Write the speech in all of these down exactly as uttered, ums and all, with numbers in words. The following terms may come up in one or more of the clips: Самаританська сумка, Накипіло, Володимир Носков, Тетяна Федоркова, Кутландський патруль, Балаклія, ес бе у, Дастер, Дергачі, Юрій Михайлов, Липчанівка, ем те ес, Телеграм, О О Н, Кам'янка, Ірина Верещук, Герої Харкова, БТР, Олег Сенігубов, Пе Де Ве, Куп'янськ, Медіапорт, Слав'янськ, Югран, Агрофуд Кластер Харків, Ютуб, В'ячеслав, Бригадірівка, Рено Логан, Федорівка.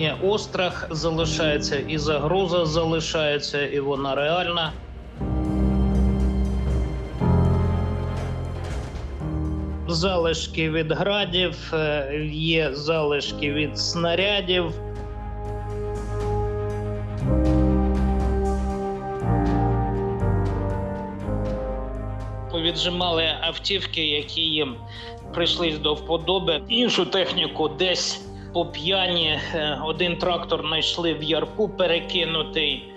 і острах залишається, і загроза залишається, і вона реальна. Залишки від градів, є залишки від снарядів. Повіджимали автівки, які їм прийшли до вподоби. Іншу техніку десь по п'яні один трактор знайшли в ярку перекинутий.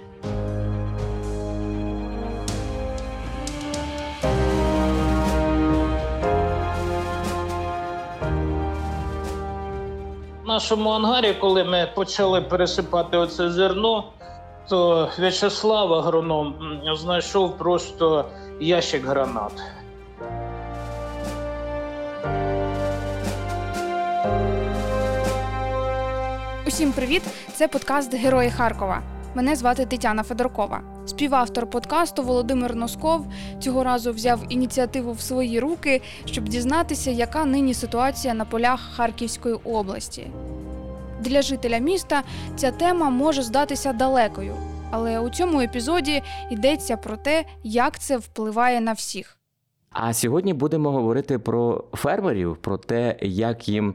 В нашому ангарі, коли ми почали пересипати оце зерно, то В'ячеслав, агроном, знайшов просто ящик гранат. Усім привіт! Це подкаст «Герої Харкова». Мене звати Тетяна Федоркова. Співавтор подкасту Володимир Носков цього разу взяв ініціативу в свої руки, щоб дізнатися, яка нині ситуація на полях Харківської області. Для жителя міста ця тема може здатися далекою, але у цьому епізоді йдеться про те, як це впливає на всіх. А сьогодні будемо говорити про фермерів, про те, як їм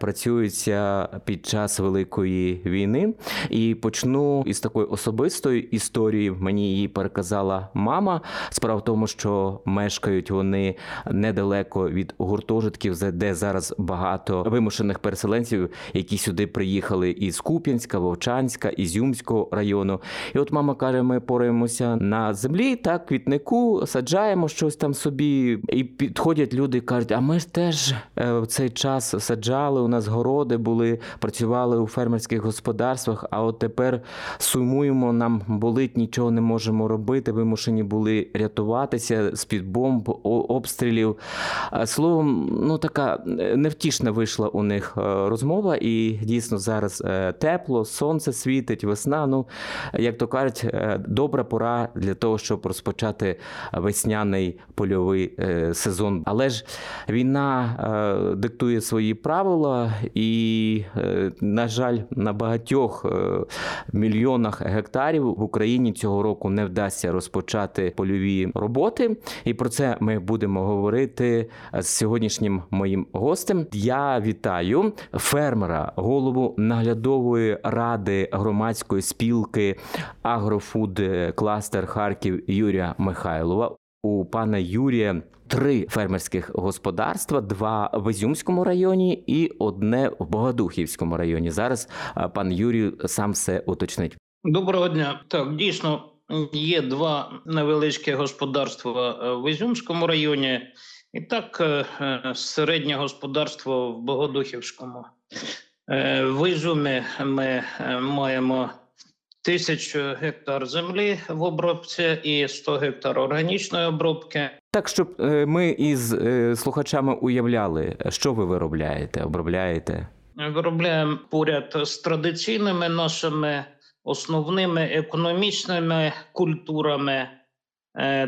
працюється під час Великої війни. І почну із такої особистої історії. Мені її переказала мама. Справа в тому, що мешкають вони недалеко від гуртожитків, де зараз багато вимушених переселенців, які сюди приїхали із Куп'янська, Вовчанська, Ізюмського району. І от мама каже, ми пораємося на землі, так, квітнику, саджаємо щось там собі. І підходять люди і кажуть, а ми ж теж в цей час саджали, у нас городи були, працювали у фермерських господарствах, а от тепер сумуємо, нам болить, нічого не можемо робити, вимушені були рятуватися з-під бомб, обстрілів. Словом, ну така невтішна вийшла у них розмова, і дійсно зараз тепло, сонце світить, весна, ну, як то кажуть, добра пора для того, щоб розпочати весняний польовий сезон. Але ж війна диктує свої правила і, на жаль, на багатьох мільйонах гектарів в Україні цього року не вдасться розпочати польові роботи. І про це ми будемо говорити з сьогоднішнім моїм гостем. Я вітаю фермера, голову наглядової ради громадської спілки «Агрофуд Кластер Харків» Юрія Михайлова. У пана Юрія три фермерських господарства, два в Ізюмському районі і одне в Богодухівському районі. Зараз пан Юрій сам все уточнить. Доброго дня. Так, дійсно, є два невеличкі господарства в Ізюмському районі і так середнє господарство в Богодухівському. В Ізюмі ми маємо тисячу гектар землі в обробці і сто гектар органічної обробки. Так, щоб ми із слухачами уявляли, що ви виробляєте, обробляєте? Виробляємо поряд з традиційними нашими основними економічними культурами,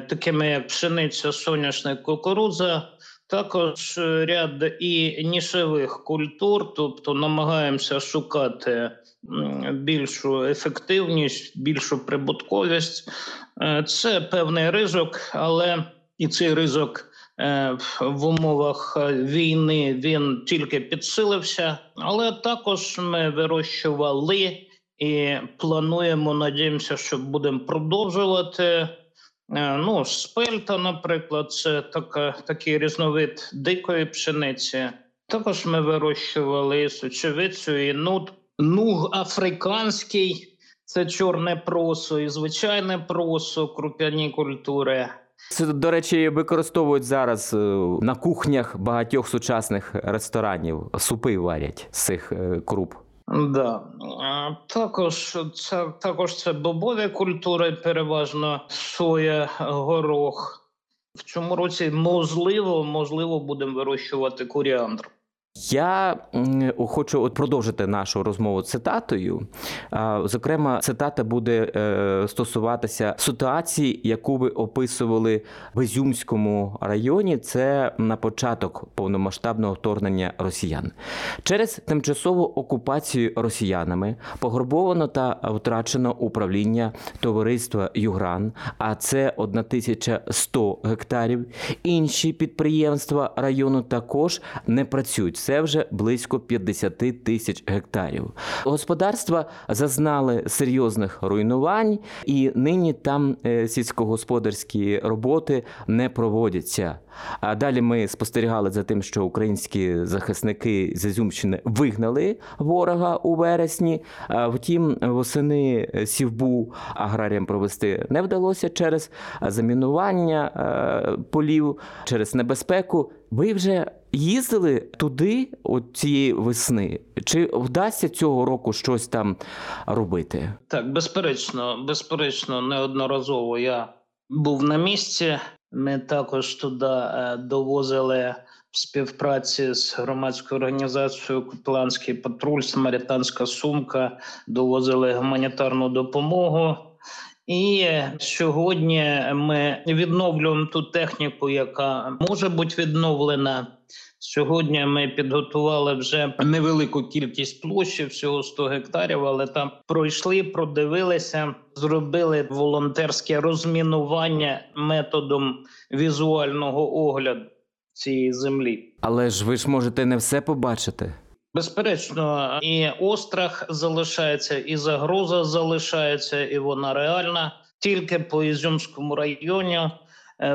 такими як пшениця, соняшник, кукурудза, також ряд і нішевих культур, тобто намагаємося шукати більшу ефективність, більшу прибутковість. Це певний ризик, але і цей ризик в умовах війни він тільки підсилився. Але також ми вирощували і плануємо, надіємося, що будемо продовжувати. Ну, спельта, наприклад, це така, такий різновид дикої пшениці. Також ми вирощували сочевицю і нут. Нуг африканський – це чорне просо і звичайне просо, круп'яні культури. Це, до речі, використовують зараз на кухнях багатьох сучасних ресторанів. Супи варять з цих круп. Да. Також, це, також це бобові культури, переважно соя, горох. В цьому році, можливо, можливо будемо вирощувати коріандр. Я хочу продовжити нашу розмову цитатою. Зокрема, цитата буде стосуватися ситуації, яку ви описували в Ізюмському районі. Це на початок повномасштабного вторгнення росіян. Через тимчасову окупацію росіянами пограбовано та втрачено управління товариства «Югран», а це тисяча сто гектарів. Інші підприємства району також не працюють. Це вже близько п'ятдесят тисяч гектарів. Господарства зазнали серйозних руйнувань, і нині там сільськогосподарські роботи не проводяться. А далі ми спостерігали за тим, що українські захисники з Ізюмщини вигнали ворога у вересні. Втім, восени сівбу аграріям провести не вдалося через замінування полів, через небезпеку. Ви вже їздили туди от цієї весни? Чи вдасться цього року щось там робити? Так, безперечно, безперечно, неодноразово я був на місці. Ми також туди довозили в співпраці з громадською організацією «Кутландський патруль», «Самаританська сумка», довозили гуманітарну допомогу. І сьогодні ми відновлюємо ту техніку, яка може бути відновлена. Сьогодні ми підготували вже невелику кількість площі, всього сто гектарів, але там пройшли, продивилися, зробили волонтерське розмінування методом візуального огляду цієї землі. Але ж ви ж можете не все побачити. Безперечно, і острах залишається, і загроза залишається, і вона реальна. Тільки по Ізюмському районі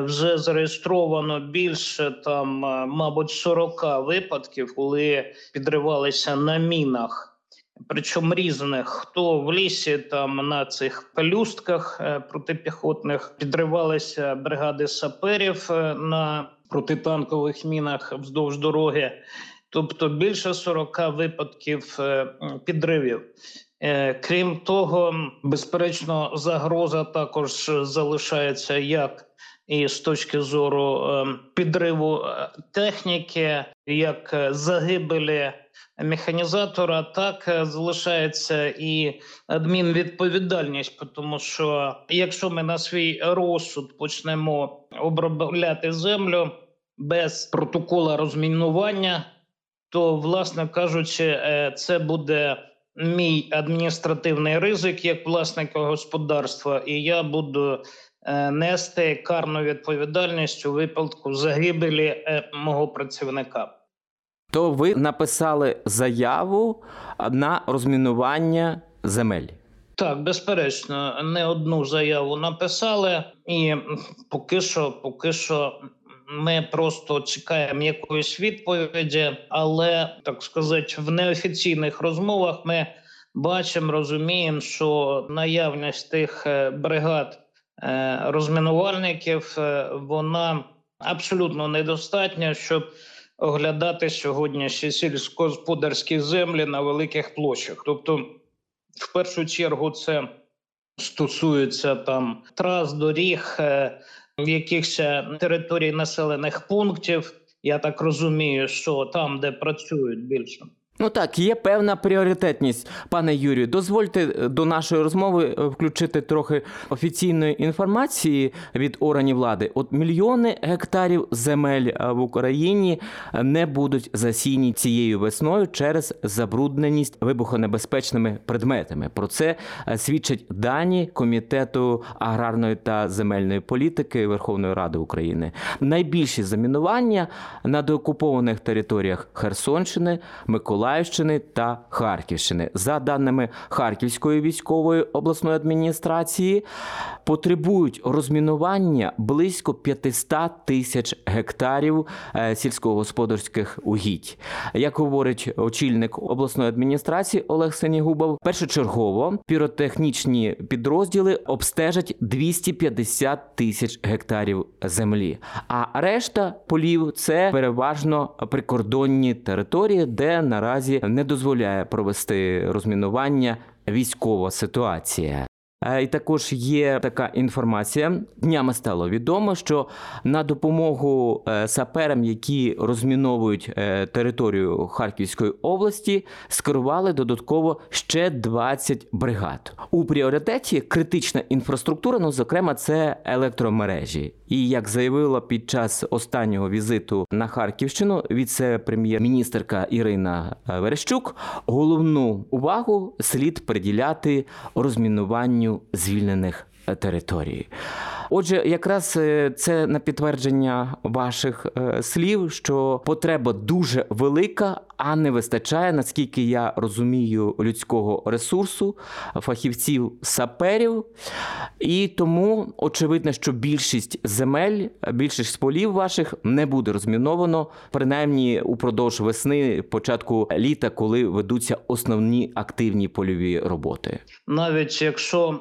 вже зареєстровано більше, там, мабуть, сорок випадків, коли підривалися на мінах. Причому різних, хто в лісі, там на цих пелюстках протипіхотних, підривалися бригади саперів на протитанкових мінах вздовж дороги. Тобто більше сорок випадків підривів. Крім того, безперечно, загроза також залишається як і з точки зору підриву техніки, як загибелі механізатора, так залишається і адмінвідповідальність, тому що якщо ми на свій розсуд почнемо обробляти землю без протокола розмінування, то, власне кажучи, це буде мій адміністративний ризик як власника господарства, і я буду нести карну відповідальність у випадку загибелі мого працівника. То ви написали заяву на розмінування земель? Так, безперечно, не одну заяву написали, і поки що, поки що... ми просто чекаємо якоїсь відповіді, але, так сказати, в неофіційних розмовах ми бачимо, розуміємо, що наявність тих бригад розмінувальників, вона абсолютно недостатня, щоб оглядати сьогодні ще сільськогосподарські землі на великих площах. Тобто, в першу чергу, це стосується там трас, доріг, якихось територій населених пунктів. Я так розумію, що там, де працюють більше. Ну так, є певна пріоритетність. Пане Юрію, дозвольте до нашої розмови включити трохи офіційної інформації від органів влади. От мільйони гектарів земель в Україні не будуть засіяні цією весною через забрудненість вибухонебезпечними предметами. Про це свідчать дані Комітету аграрної та земельної політики Верховної Ради України. Найбільші замінування на деокупованих територіях Херсонщини, Миколаївщини, Миколаївщини та Харківщини. За даними Харківської військової обласної адміністрації, потребують розмінування близько п'ятсот тисяч гектарів сільськогосподарських угідь. Як говорить очільник обласної адміністрації Олег Сенігубов, першочергово піротехнічні підрозділи обстежать двісті п'ятдесят тисяч гектарів землі. А решта полів – це переважно прикордонні території, де наразі Наразі не дозволяє провести розмінування військова ситуація. І також є така інформація. Днями стало відомо, що на допомогу саперам, які розміновують територію Харківської області, скерували додатково ще двадцять бригад. У пріоритеті критична інфраструктура, ну, зокрема, це електромережі. І, як заявила під час останнього візиту на Харківщину віце-прем'єр-міністерка Ірина Верещук, головну увагу слід приділяти розмінуванню звільнених територій. Отже, якраз це на підтвердження ваших слів, що потреба дуже велика, а не вистачає, наскільки я розумію, людського ресурсу, фахівців, саперів. І тому очевидно, що більшість земель, більшість полів ваших не буде розміновано, принаймні упродовж весни, початку літа, коли ведуться основні активні польові роботи. Навіть якщо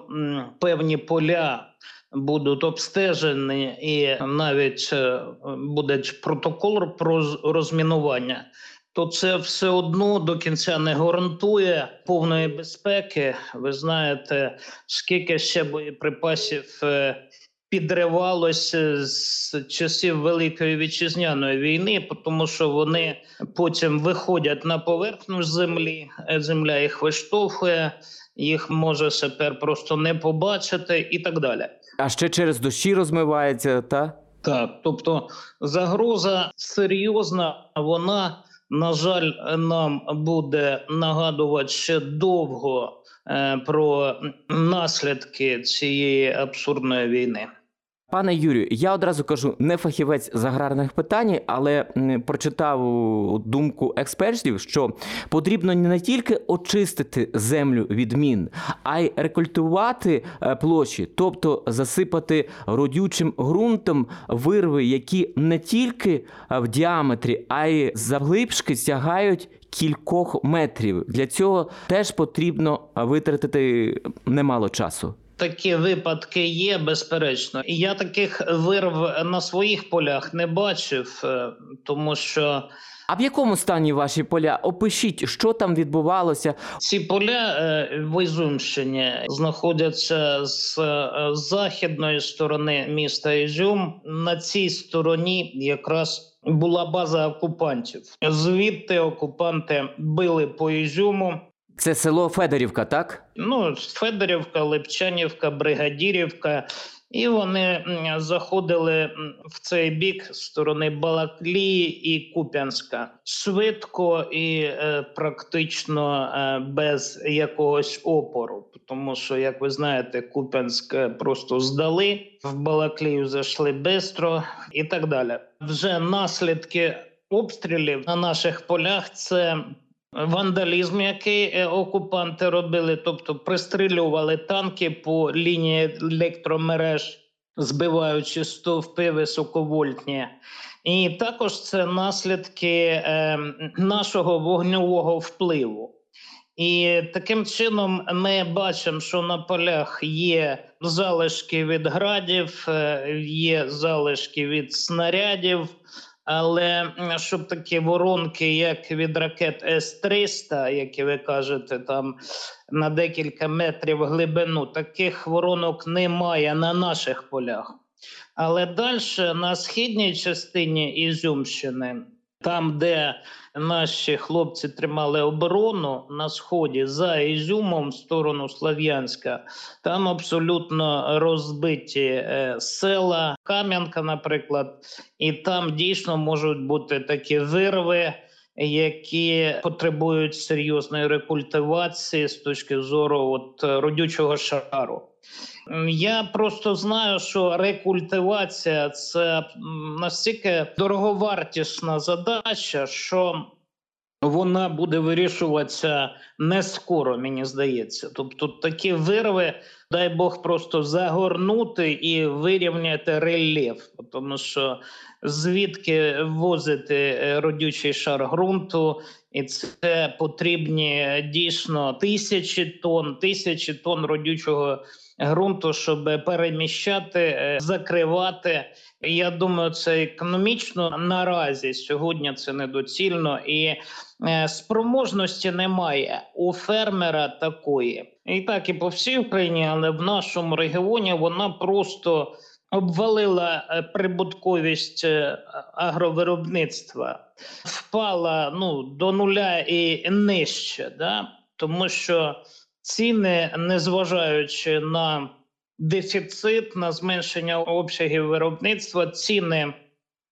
певні поля будуть обстежені і навіть буде протокол про розмінування, то це все одно до кінця не гарантує повної безпеки. Ви знаєте, скільки ще боєприпасів підривалося з часів Великої Вітчизняної війни, тому що вони потім виходять на поверхню землі, земля їх виштовхує, їх може сапер просто не побачити і так далі. А ще через дощі розмивається, та? Так, тобто загроза серйозна, вона, на жаль, нам буде нагадувати ще довго про наслідки цієї абсурдної війни. Пане Юрію, я одразу кажу, не фахівець з аграрних питань, але прочитав думку експертів, що потрібно не тільки очистити землю від мін, а й рекультивувати площі, тобто засипати родючим ґрунтом вирви, які не тільки в діаметрі, а й завглибшки сягають кількох метрів. Для цього теж потрібно витратити немало часу. Такі випадки є, безперечно. І я таких вирв на своїх полях не бачив, тому що... А в якому стані ваші поля? Опишіть, що там відбувалося? Ці поля в Ізюмщині знаходяться з західної сторони міста Ізюм. На цій стороні якраз була база окупантів. Звідти окупанти били по Ізюму. Це село Федорівка, так? Ну, Федорівка, Липчанівка, Бригадірівка. І вони заходили в цей бік з сторони Балаклії і Куп'янська. Швидко і е, практично е, без якогось опору. Тому що, як ви знаєте, Куп'янськ просто здали, в Балаклію зайшли бистро і так далі. Вже наслідки обстрілів на наших полях – це... вандалізм, який окупанти робили, тобто пристрілювали танки по лінії електромереж, збиваючи стовпи високовольтні. І також це наслідки е, нашого вогневого впливу. І таким чином ми бачимо, що на полях є залишки від градів, є залишки від снарядів, але щоб такі воронки, як від ракет С триста, які ви кажете, там на декілька метрів глибину, таких воронок немає на наших полях. Але далі, на східній частині Ізюмщини, там, де наші хлопці тримали оборону на сході, за Ізюмом, в сторону Слав'янська, там абсолютно розбиті е, села, Кам'янка, наприклад, і там дійсно можуть бути такі вирви, які потребують серйозної рекультивації з точки зору от, родючого шару. Я просто знаю, що рекультивація – це настільки дороговартісна задача, що вона буде вирішуватися не скоро, мені здається. Тобто такі вирви, дай Бог, просто загорнути і вирівняти рельєф, тому що звідки возити родючий шар ґрунту, і це потрібні дійсно тисячі тонн, тисячі тонн родючого ґрунту, щоб переміщати, закривати. Я думаю, це економічно наразі сьогодні це недоцільно і спроможності немає у фермера такої. І так, і по всій Україні, але в нашому регіоні вона просто обвалила прибутковість агровиробництва, впала ну, до нуля і нижче, да? Тому що ціни, незважаючи на дефіцит, на зменшення обсягів виробництва, ціни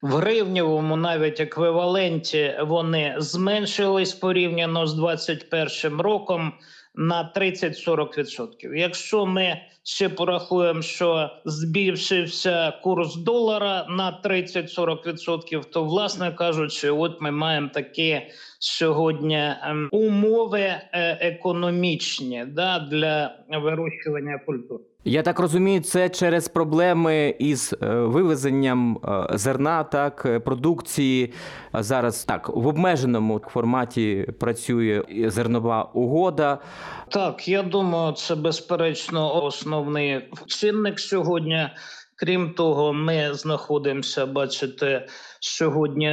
в гривневому навіть еквіваленті вони зменшились порівняно з двадцять першим роком на тридцять-сорок відсотків. Якщо ми ще порахуємо, що збільшився курс долара на тридцять-сорок відсотків, то, власне кажучи, от ми маємо такі сьогодні умови економічні, да, для вирощування культур. Я так розумію, це через проблеми із вивезенням зерна, так, продукції. Зараз так, в обмеженому форматі працює зернова угода. Так, я думаю, це безперечно основний чинник сьогодні. Крім того, ми знаходимося, бачите, сьогодні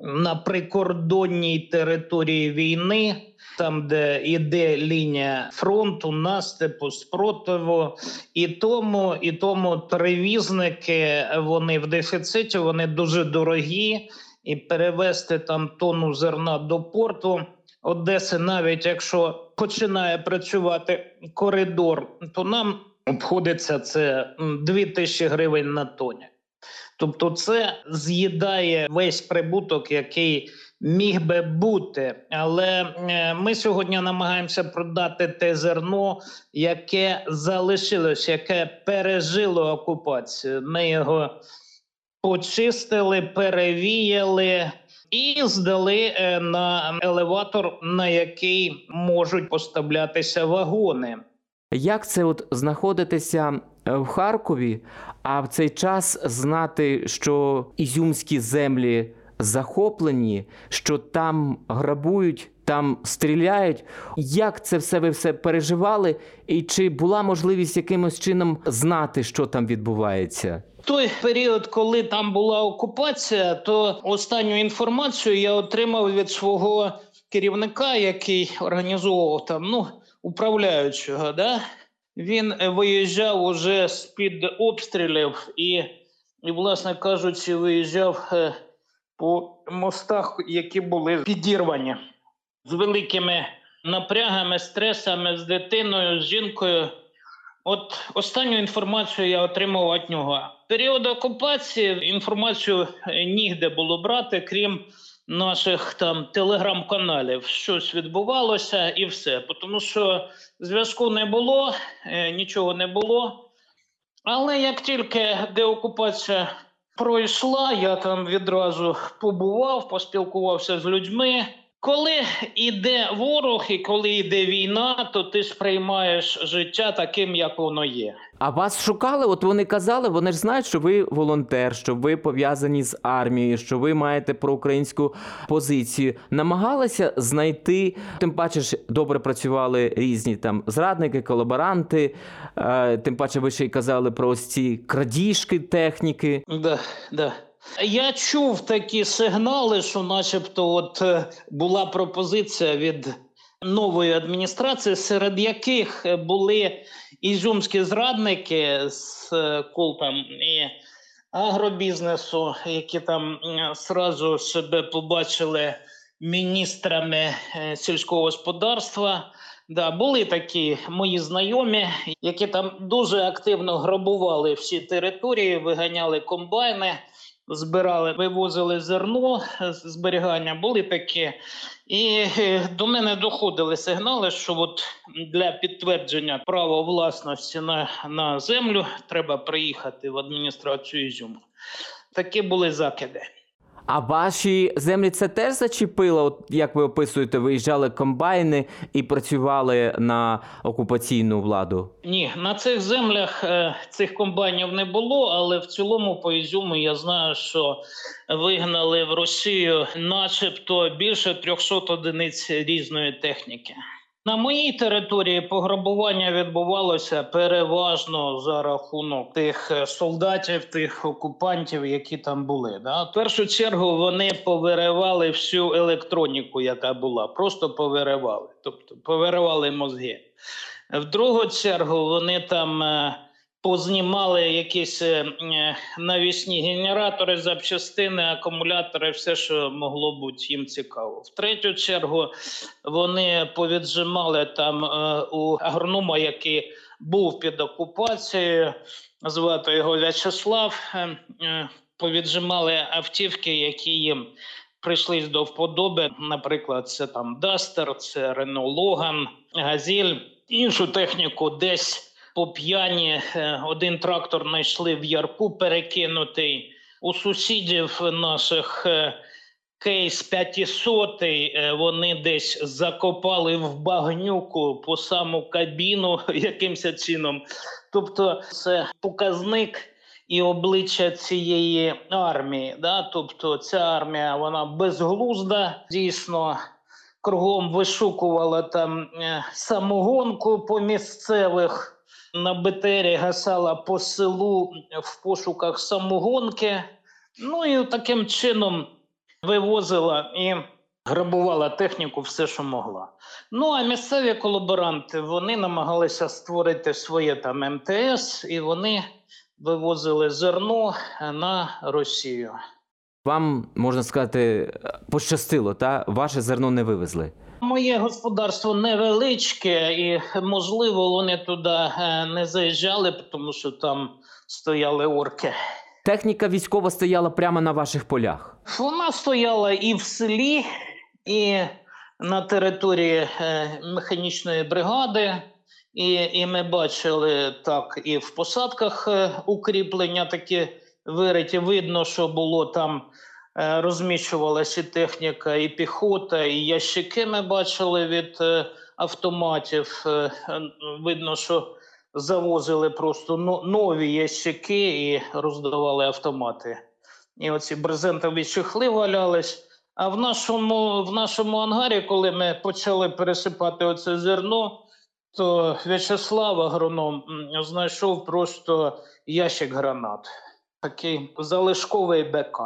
на прикордонній території війни. Там, де йде лінія фронту, наступу, спротиву. І тому, і тому перевізники, вони в дефіциті, вони дуже дорогі. І перевезти там тонну зерна до порту Одеси, навіть якщо починає працювати коридор, то нам обходиться це дві тисячі гривень на тонні. Тобто це з'їдає весь прибуток, який міг би бути. Але ми сьогодні намагаємося продати те зерно, яке залишилось, яке пережило окупацію. Ми його почистили, перевіяли і здали на елеватор, на який можуть поставлятися вагони. Як це от знаходитися в Харкові, а в цей час знати, що ізюмські землі захоплені, що там грабують, там стріляють? Як це все ви все переживали? І чи була можливість якимось чином знати, що там відбувається? Той період, коли там була окупація, то останню інформацію я отримав від свого керівника, який організовував там, ну, управляючого, да? Він виїжджав уже з-під обстрілів і, і, власне кажучи, виїжджав по мостах, які були підірвані, з великими напрягами, стресами, з дитиною, з жінкою. От останню інформацію я отримав від нього. Період окупації інформацію нігде було брати, крім наших там телеграм-каналів. Щось відбувалося і все. Тому що зв'язку не було, нічого не було. Але як тільки деокупація пройшла, я там відразу побував, поспілкувався з людьми. Коли йде ворог і коли йде війна, то ти сприймаєш життя таким, як воно є. А вас шукали? От вони казали, вони ж знають, що ви волонтер, що ви пов'язані з армією, що ви маєте проукраїнську позицію. Намагалися знайти, тим паче ж добре працювали різні там зрадники, колаборанти, е, тим паче ви ще й казали про ось ці крадіжки техніки. Да, да. Я чув такі сигнали, що начебто от була пропозиція від нової адміністрації, серед яких були ізюмські зрадники з колтом і агробізнесу, які там сразу себе побачили міністрами сільського господарства. Да, були такі мої знайомі, які там дуже активно грабували всі території, виганяли комбайни, збирали, вивозили зерно з зберігання, були такі. І до мене доходили сигнали, що от для підтвердження права власності на, на землю треба приїхати в адміністрацію Ізюма. Такі були закиди. А ваші землі це теж зачепило? От, як ви описуєте, виїжджали комбайни і працювали на окупаційну владу? Ні, на цих землях цих комбайнів не було, але в цілому по Ізюму я знаю, що вигнали в Росію начебто більше трьохсот одиниць різної техніки. На моїй території пограбування відбувалося переважно за рахунок тих солдатів, тих окупантів, які там були. Да? В першу чергу вони повиривали всю електроніку, яка була, просто повиривали, тобто повиривали мозги. В другу чергу вони там познімали якісь навісні генератори, запчастини, акумулятори, все, що могло бути їм цікаво. В третю чергу вони повіджимали там у агронома, який був під окупацією, звати його В'ячеслав, повіджимали автівки, які їм прийшлись до вподоби, наприклад, це там Дастер, це Рено Логан, Газель, іншу техніку десь по п'яні один трактор знайшли в ярку перекинутий. У сусідів наших кейс п'ятсот, вони десь закопали в багнюку по саму кабіну якимось чином. Тобто це показник і обличчя цієї армії. Да? Тобто ця армія, вона безглузда, дійсно. Кругом вишукувала там самогонку по місцевих, на БТРі гасала по селу в пошуках самогонки. Ну і таким чином вивозила і грабувала техніку, все, що могла. Ну а місцеві колаборанти, вони намагалися створити своє там ем те ес, і вони вивозили зерно на Росію. Вам, можна сказати, пощастило, та? Ваше зерно не вивезли? Моє господарство невеличке і, можливо, вони туди не заїжджали, тому що там стояли орки. Техніка військова стояла прямо на ваших полях? Вона стояла і в селі, і на території механічної бригади. І, і ми бачили так і в посадках укріплення такі вириті. Видно, що було там, розміщувалася і техніка, і піхота, і ящики ми бачили від автоматів. Видно, що завозили просто нові ящики і роздавали автомати. І оці брезентові чехли валялись. А в нашому, в нашому ангарі, коли ми почали пересипати оце зерно, то В'ячеслав, агроном, знайшов просто ящик гранат. Такий залишковий БК.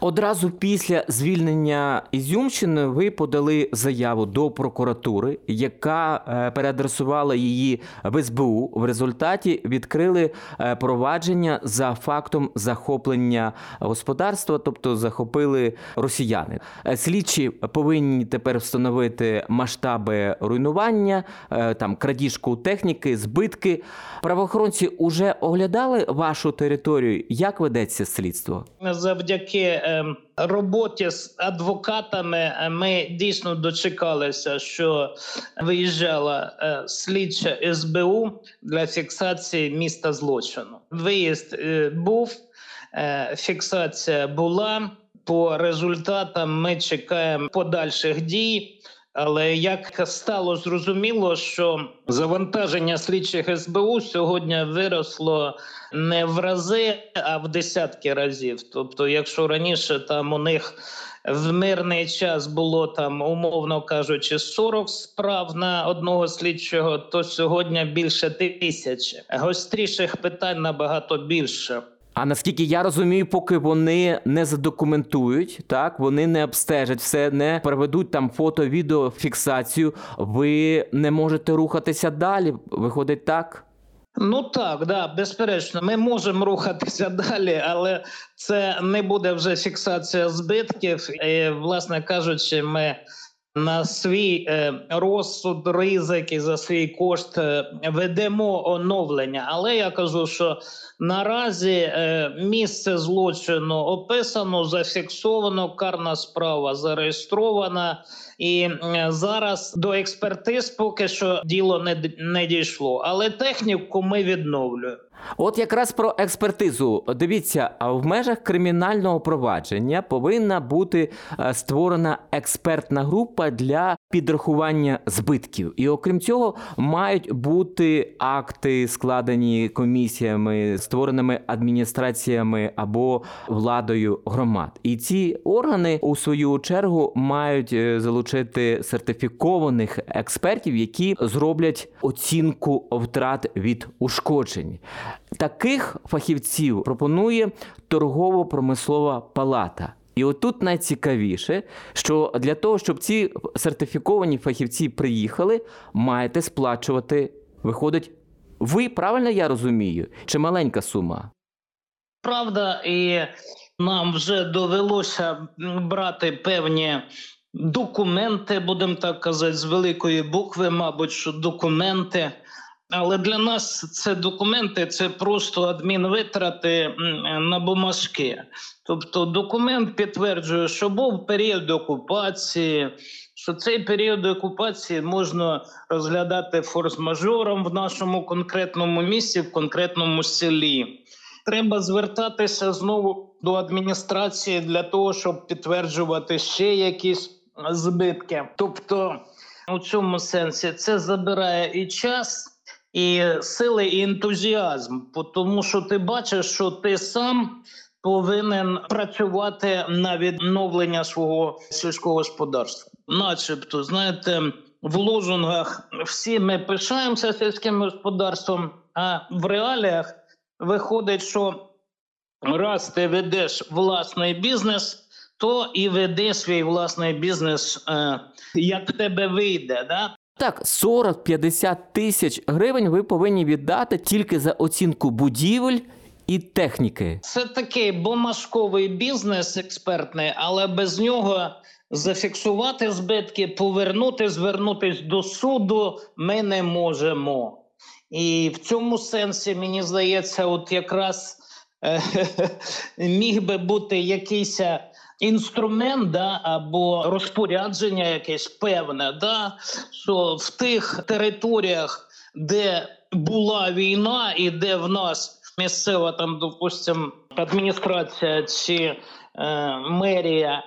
Одразу після звільнення Ізюмщини ви подали заяву до прокуратури, яка переадресувала її в ес бе у. В результаті відкрили провадження за фактом захоплення господарства, тобто захопили росіяни. Слідчі повинні тепер встановити масштаби руйнування, там крадіжку техніки, збитки. Правоохоронці уже оглядали вашу територію. Як ведеться слідство? Завдяки роботі з адвокатами ми дійсно дочекалися, що виїжджала слідча ес бе у для фіксації місця злочину. Виїзд був, фіксація була. По результатам ми чекаємо подальших дій. Але як стало зрозуміло, що завантаження слідчих ес бе у сьогодні виросло не в рази, а в десятки разів. Тобто, якщо раніше там у них в мирний час було, там, умовно кажучи, сорок справ на одного слідчого, то сьогодні більше тисячі. Гостріших питань набагато більше. А наскільки я розумію, поки вони не задокументують, так, вони не обстежать все, не проведуть там фото, відео, фіксацію, ви не можете рухатися далі, виходить так? Ну так, да, безперечно, ми можемо рухатися далі, але це не буде вже фіксація збитків. І, власне кажучи, ми на свій розсуд, ризик і за свій кошт ведемо оновлення. Але я кажу, що наразі місце злочину описано, зафіксовано, карна справа зареєстрована. І зараз до експертиз поки що діло не, не дійшло. Але техніку ми відновлюємо. От якраз про експертизу. Дивіться, в межах кримінального провадження повинна бути створена експертна група, група для підрахування збитків. І окрім цього, мають бути акти, складені комісіями, створеними адміністраціями або владою громад. І ці органи, у свою чергу, мають залучити сертифікованих експертів, які зроблять оцінку втрат від ушкоджень. Таких фахівців пропонує торгово-промислова палата. І отут найцікавіше, що для того, щоб ці сертифіковані фахівці приїхали, маєте сплачувати, виходить, ви, правильно я розумію, чи маленька сума? Правда, і нам вже довелося брати певні документи, будемо так казати, з великої букви, мабуть, що документи. Але для нас це документи, це просто адмінвитрати на бумажки. Тобто документ підтверджує, що був період окупації, що цей період окупації можна розглядати форс-мажором в нашому конкретному місці, в конкретному селі. Треба звертатися знову до адміністрації для того, щоб підтверджувати ще якісь збитки. Тобто у цьому сенсі це забирає і час, і сили, і ентузіазм, тому що ти бачиш, що ти сам повинен працювати на відновлення свого сільського господарства. Начебто, знаєте, в лозунгах всі ми пишаємося сільським господарством, а в реаліях виходить, що раз ти ведеш власний бізнес, то і веди свій власний бізнес, як тебе вийде, да? Так, сорок-п'ятдесят тисяч гривень ви повинні віддати тільки за оцінку будівель і техніки. Це такий бумажковий бізнес експертний, але без нього зафіксувати збитки, повернути, звернутися до суду ми не можемо. І в цьому сенсі, мені здається, от якраз міг би бути якийсь інструмент, да, або розпорядження якесь певне, да, що в тих територіях, де була війна і де в нас місцева, там, допустим, адміністрація чи е, мерія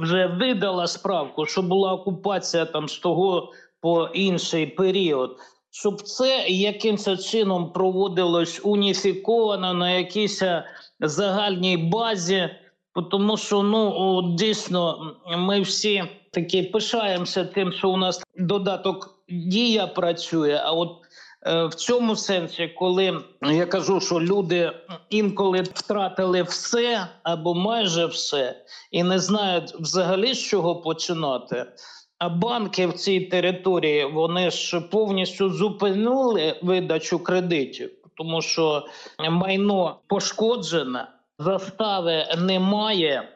вже видала справку, що була окупація там з того по інший період, щоб це якимось чином проводилось уніфіковано на якійсь загальній базі. Тому що, ну, дійсно, ми всі таки пишаємося тим, що у нас додаток «Дія» працює. А от е, в цьому сенсі, коли я кажу, що люди інколи втратили все або майже все і не знають взагалі, з чого починати, а банки в цій території, вони ж повністю зупинили видачу кредитів, тому що майно пошкоджене, застави немає,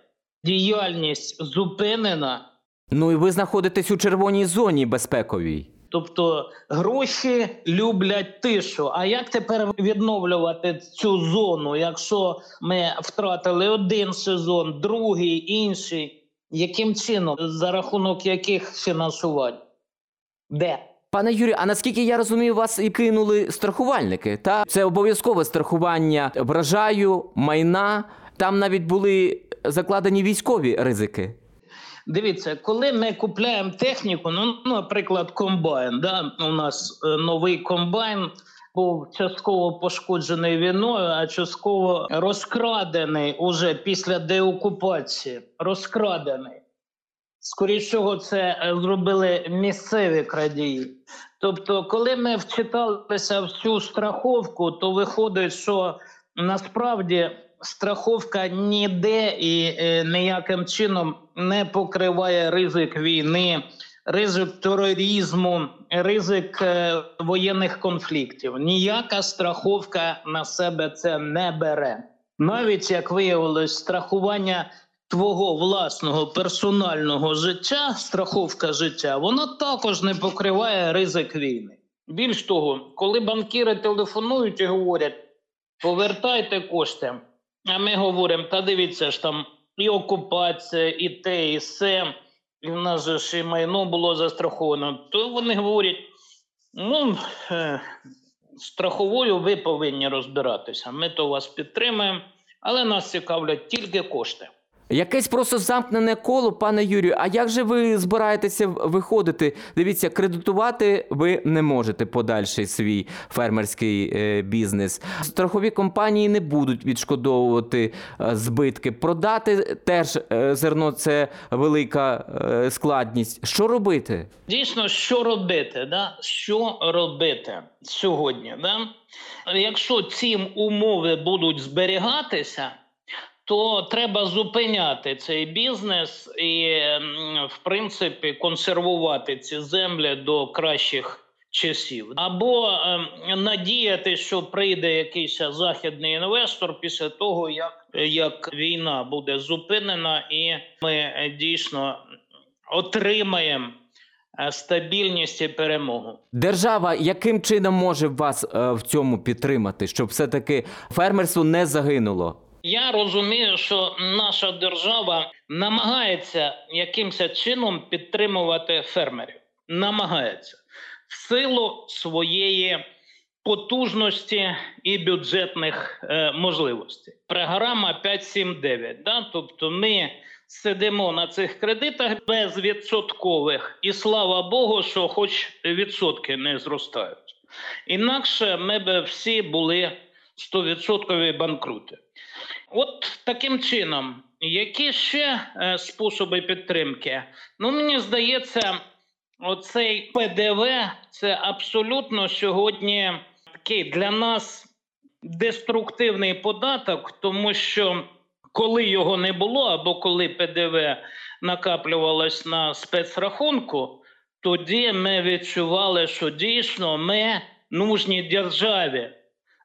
діяльність зупинена. Ну і ви знаходитесь у червоній зоні безпековій. Тобто гроші люблять тишу. А як тепер відновлювати цю зону, якщо ми втратили один сезон, другий, інший? Яким чином? За рахунок яких фінансувань? Де? Пане Юрію, а наскільки я розумію, вас і кинули страхувальники, та? Це обов'язкове страхування врожаю, майна, там навіть були закладені військові ризики. Дивіться, коли ми купляємо техніку, ну, наприклад, комбайн, да? У нас новий комбайн був частково пошкоджений війною, а частково розкрадений уже після деокупації, розкрадений. Скоріше всього, це зробили місцеві крадії. Тобто, коли ми вчиталися в цю страховку, то виходить, що насправді страховка ніде і ніяким чином не покриває ризик війни, ризик тероризму, ризик воєнних конфліктів. Ніяка страховка на себе це не бере. Навіть, як виявилось, страхування твого власного персонального життя, страховка життя, вона також не покриває ризик війни. Більш того, коли банкіри телефонують і говорять, повертайте кошти, а ми говоримо, та дивіться ж там і окупація, і те, і се, і в нас же ж і майно було застраховано, то вони говорять, ну, страховою ви повинні розбиратися, ми то вас підтримаємо, але нас цікавлять тільки кошти. Якесь просто замкнене коло, пане Юрію, а як же ви збираєтеся виходити? Дивіться, кредитувати ви не можете подальший свій фермерський е, бізнес. Страхові компанії не будуть відшкодовувати е, збитки. Продати теж е, зерно – це велика е, складність. Що робити? Дійсно, що робити? Да? Що робити сьогодні? Да? Якщо ці умови будуть зберігатися, то треба зупиняти цей бізнес і, в принципі, консервувати ці землі до кращих часів. Або надіяти, що прийде якийсь західний інвестор після того, як, як війна буде зупинена, і ми дійсно отримаємо стабільність і перемогу. Держава яким чином може вас в цьому підтримати, щоб все-таки фермерство не загинуло? Я розумію, що наша держава намагається якимось чином підтримувати фермерів. Намагається. В силу своєї потужності і бюджетних е, можливостей. Програма п'ять сім дев'ять. Да? Тобто ми сидимо на цих кредитах безвідсоткових. І слава Богу, що хоч відсотки не зростають. Інакше ми б всі були сто відсотків банкрути. От таким чином, які ще е, способи підтримки? Ну, мені здається, оцей Пе Де Ве – це абсолютно сьогодні такий для нас деструктивний податок, тому що коли його не було, або коли Пе Де Ве накаплювалось на спецрахунку, тоді ми відчували, що дійсно ми нужні державі.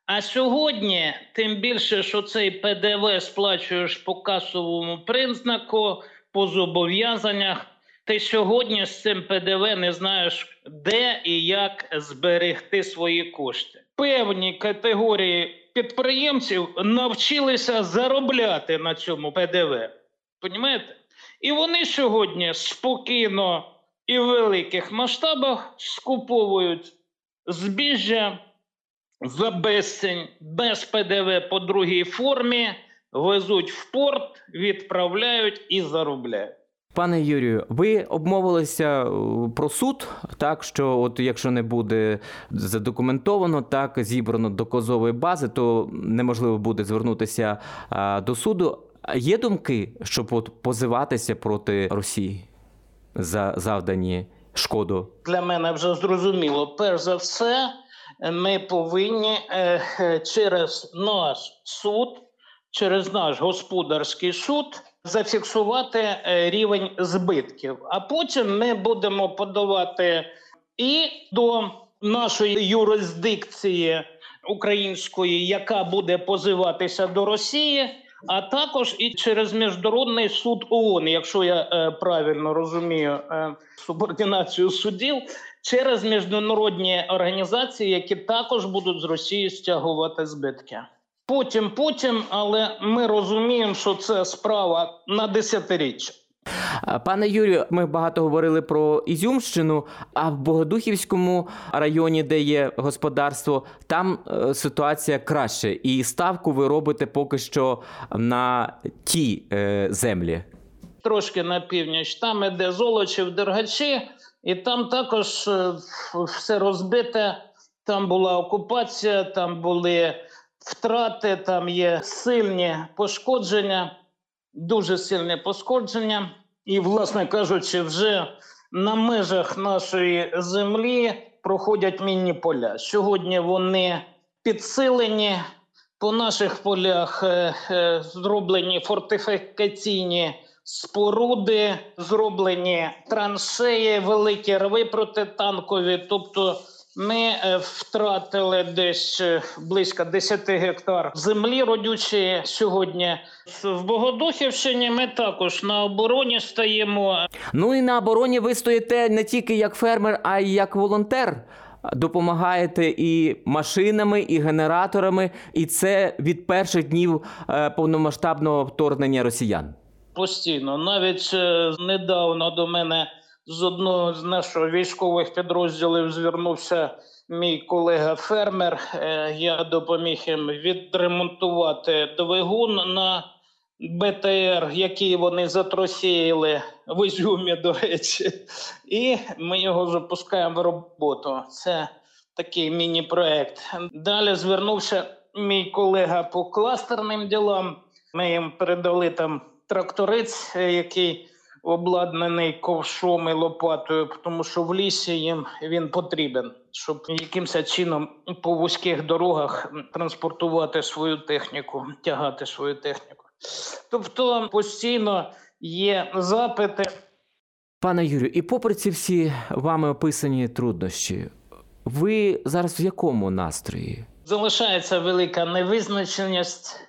А сьогодні, тим більше, що цей Пе Де Ве сплачуєш по касовому признаку, по зобов'язаннях, ти сьогодні з цим Пе Де Ве не знаєш, де і як зберегти свої кошти. Певні категорії підприємців навчилися заробляти на цьому Пе Де Ве. Понімаєте? І вони сьогодні спокійно і в великих масштабах скуповують збіжжя за безцінь, без Пе Де Ве по другій формі, везуть в порт, відправляють і заробляють. Пане Юрію, ви обмовилися про суд, так, що от якщо не буде задокументовано, так, зібрано доказової бази, то неможливо буде звернутися а, до суду. Є думки, щоб от позиватися проти Росії за завдані шкоду? Для мене вже зрозуміло. Перш за все, ми повинні е, через наш суд, через наш господарський суд зафіксувати рівень збитків. А потім ми будемо подавати і до нашої юрисдикції української, яка буде позиватися до Росії, а також і через Міжнародний суд О О Н, якщо я е, правильно розумію е, субординацію судів, через міжнародні організації, які також будуть з Росії стягувати збитки. Потім, потім, але ми розуміємо, що це справа на десятиріччя. Пане Юрію, ми багато говорили про Ізюмщину, а в Богодухівському районі, де є господарство, там ситуація краще. І ставку ви робите поки що на ті е, землі. Трошки на північ. Там іде Золочів, Дергачі, і там також все розбите. Там була окупація, там були втрати, там є сильні пошкодження. Дуже сильне пошкодження. І, власне кажучи, вже на межах нашої землі проходять мінні поля. Сьогодні вони підсилені, по наших полях е, е, зроблені фортифікаційні споруди, зроблені траншеї, великі рви протитанкові. Тобто ми втратили десь близько десять гектар землі родючої сьогодні. В Богодухівщині ми також на обороні стоїмо. Ну і на обороні ви стоїте не тільки як фермер, а й як волонтер. Допомагаєте і машинами, і генераторами. І це від перших днів повномасштабного вторгнення росіян. Постійно. Навіть недавно до мене з одного з наших військових підрозділів звернувся мій колега-фермер. Я допоміг їм відремонтувати двигун на БТР, який вони затросіяли в Ізюмі, до речі, і ми його запускаємо в роботу. Це такий міні-проект. Далі звернувся мій колега по кластерним ділам. Ми їм передали там тракторець, який обладнаний ковшом і лопатою, тому що в лісі їм він потрібен, щоб якимось чином по вузьких дорогах транспортувати свою техніку, тягати свою техніку. Тобто постійно є запити. Пане Юрію, і попри ці всі вами описані труднощі, ви зараз в якому настрої? Залишається велика невизначеність.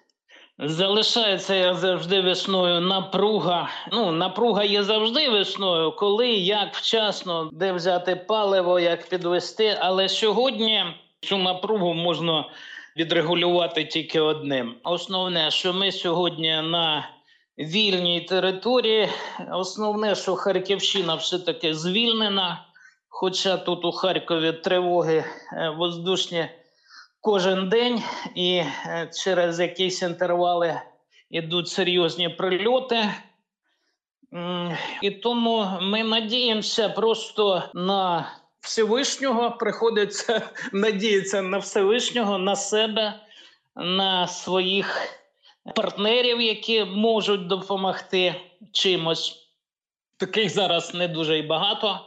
Залишається, як завжди, весною напруга. Ну, напруга є завжди весною, коли, як, вчасно, де взяти паливо, як підвести. Але сьогодні цю напругу можна відрегулювати тільки одним. Основне, що ми сьогодні на вільній території. Основне, що Харківщина все-таки звільнена. Хоча тут у Харкові тривоги воздушні кожен день, і через якісь інтервали йдуть серйозні прильоти. І тому ми надіємося просто на Всевишнього, приходиться надіятися на Всевишнього, на себе, на своїх партнерів, які можуть допомогти чимось. Таких зараз не дуже і багато.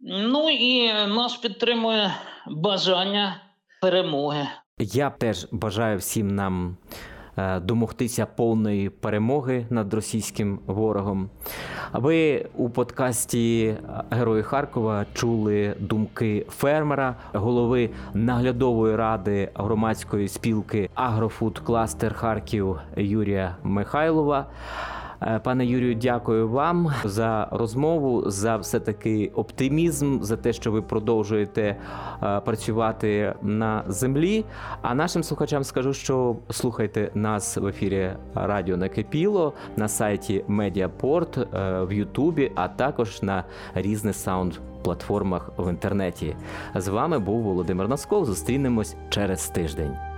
Ну і нас підтримує бажання перемоги. Я теж бажаю всім нам домогтися повної перемоги над російським ворогом. Ви у подкасті «Герої Харкова» чули думки фермера, голови наглядової ради громадської спілки «Агрофуд Кластер Харків» Юрія Михайлова. Пане Юрію, дякую вам за розмову, за все-таки оптимізм, за те, що ви продовжуєте працювати на землі. А нашим слухачам скажу, що слухайте нас в ефірі радіо «Накипіло», на сайті «Медіапорт», в Ютубі, а також на різних саунд-платформах в інтернеті. З вами був Володимир Носков. Зустрінемось через тиждень.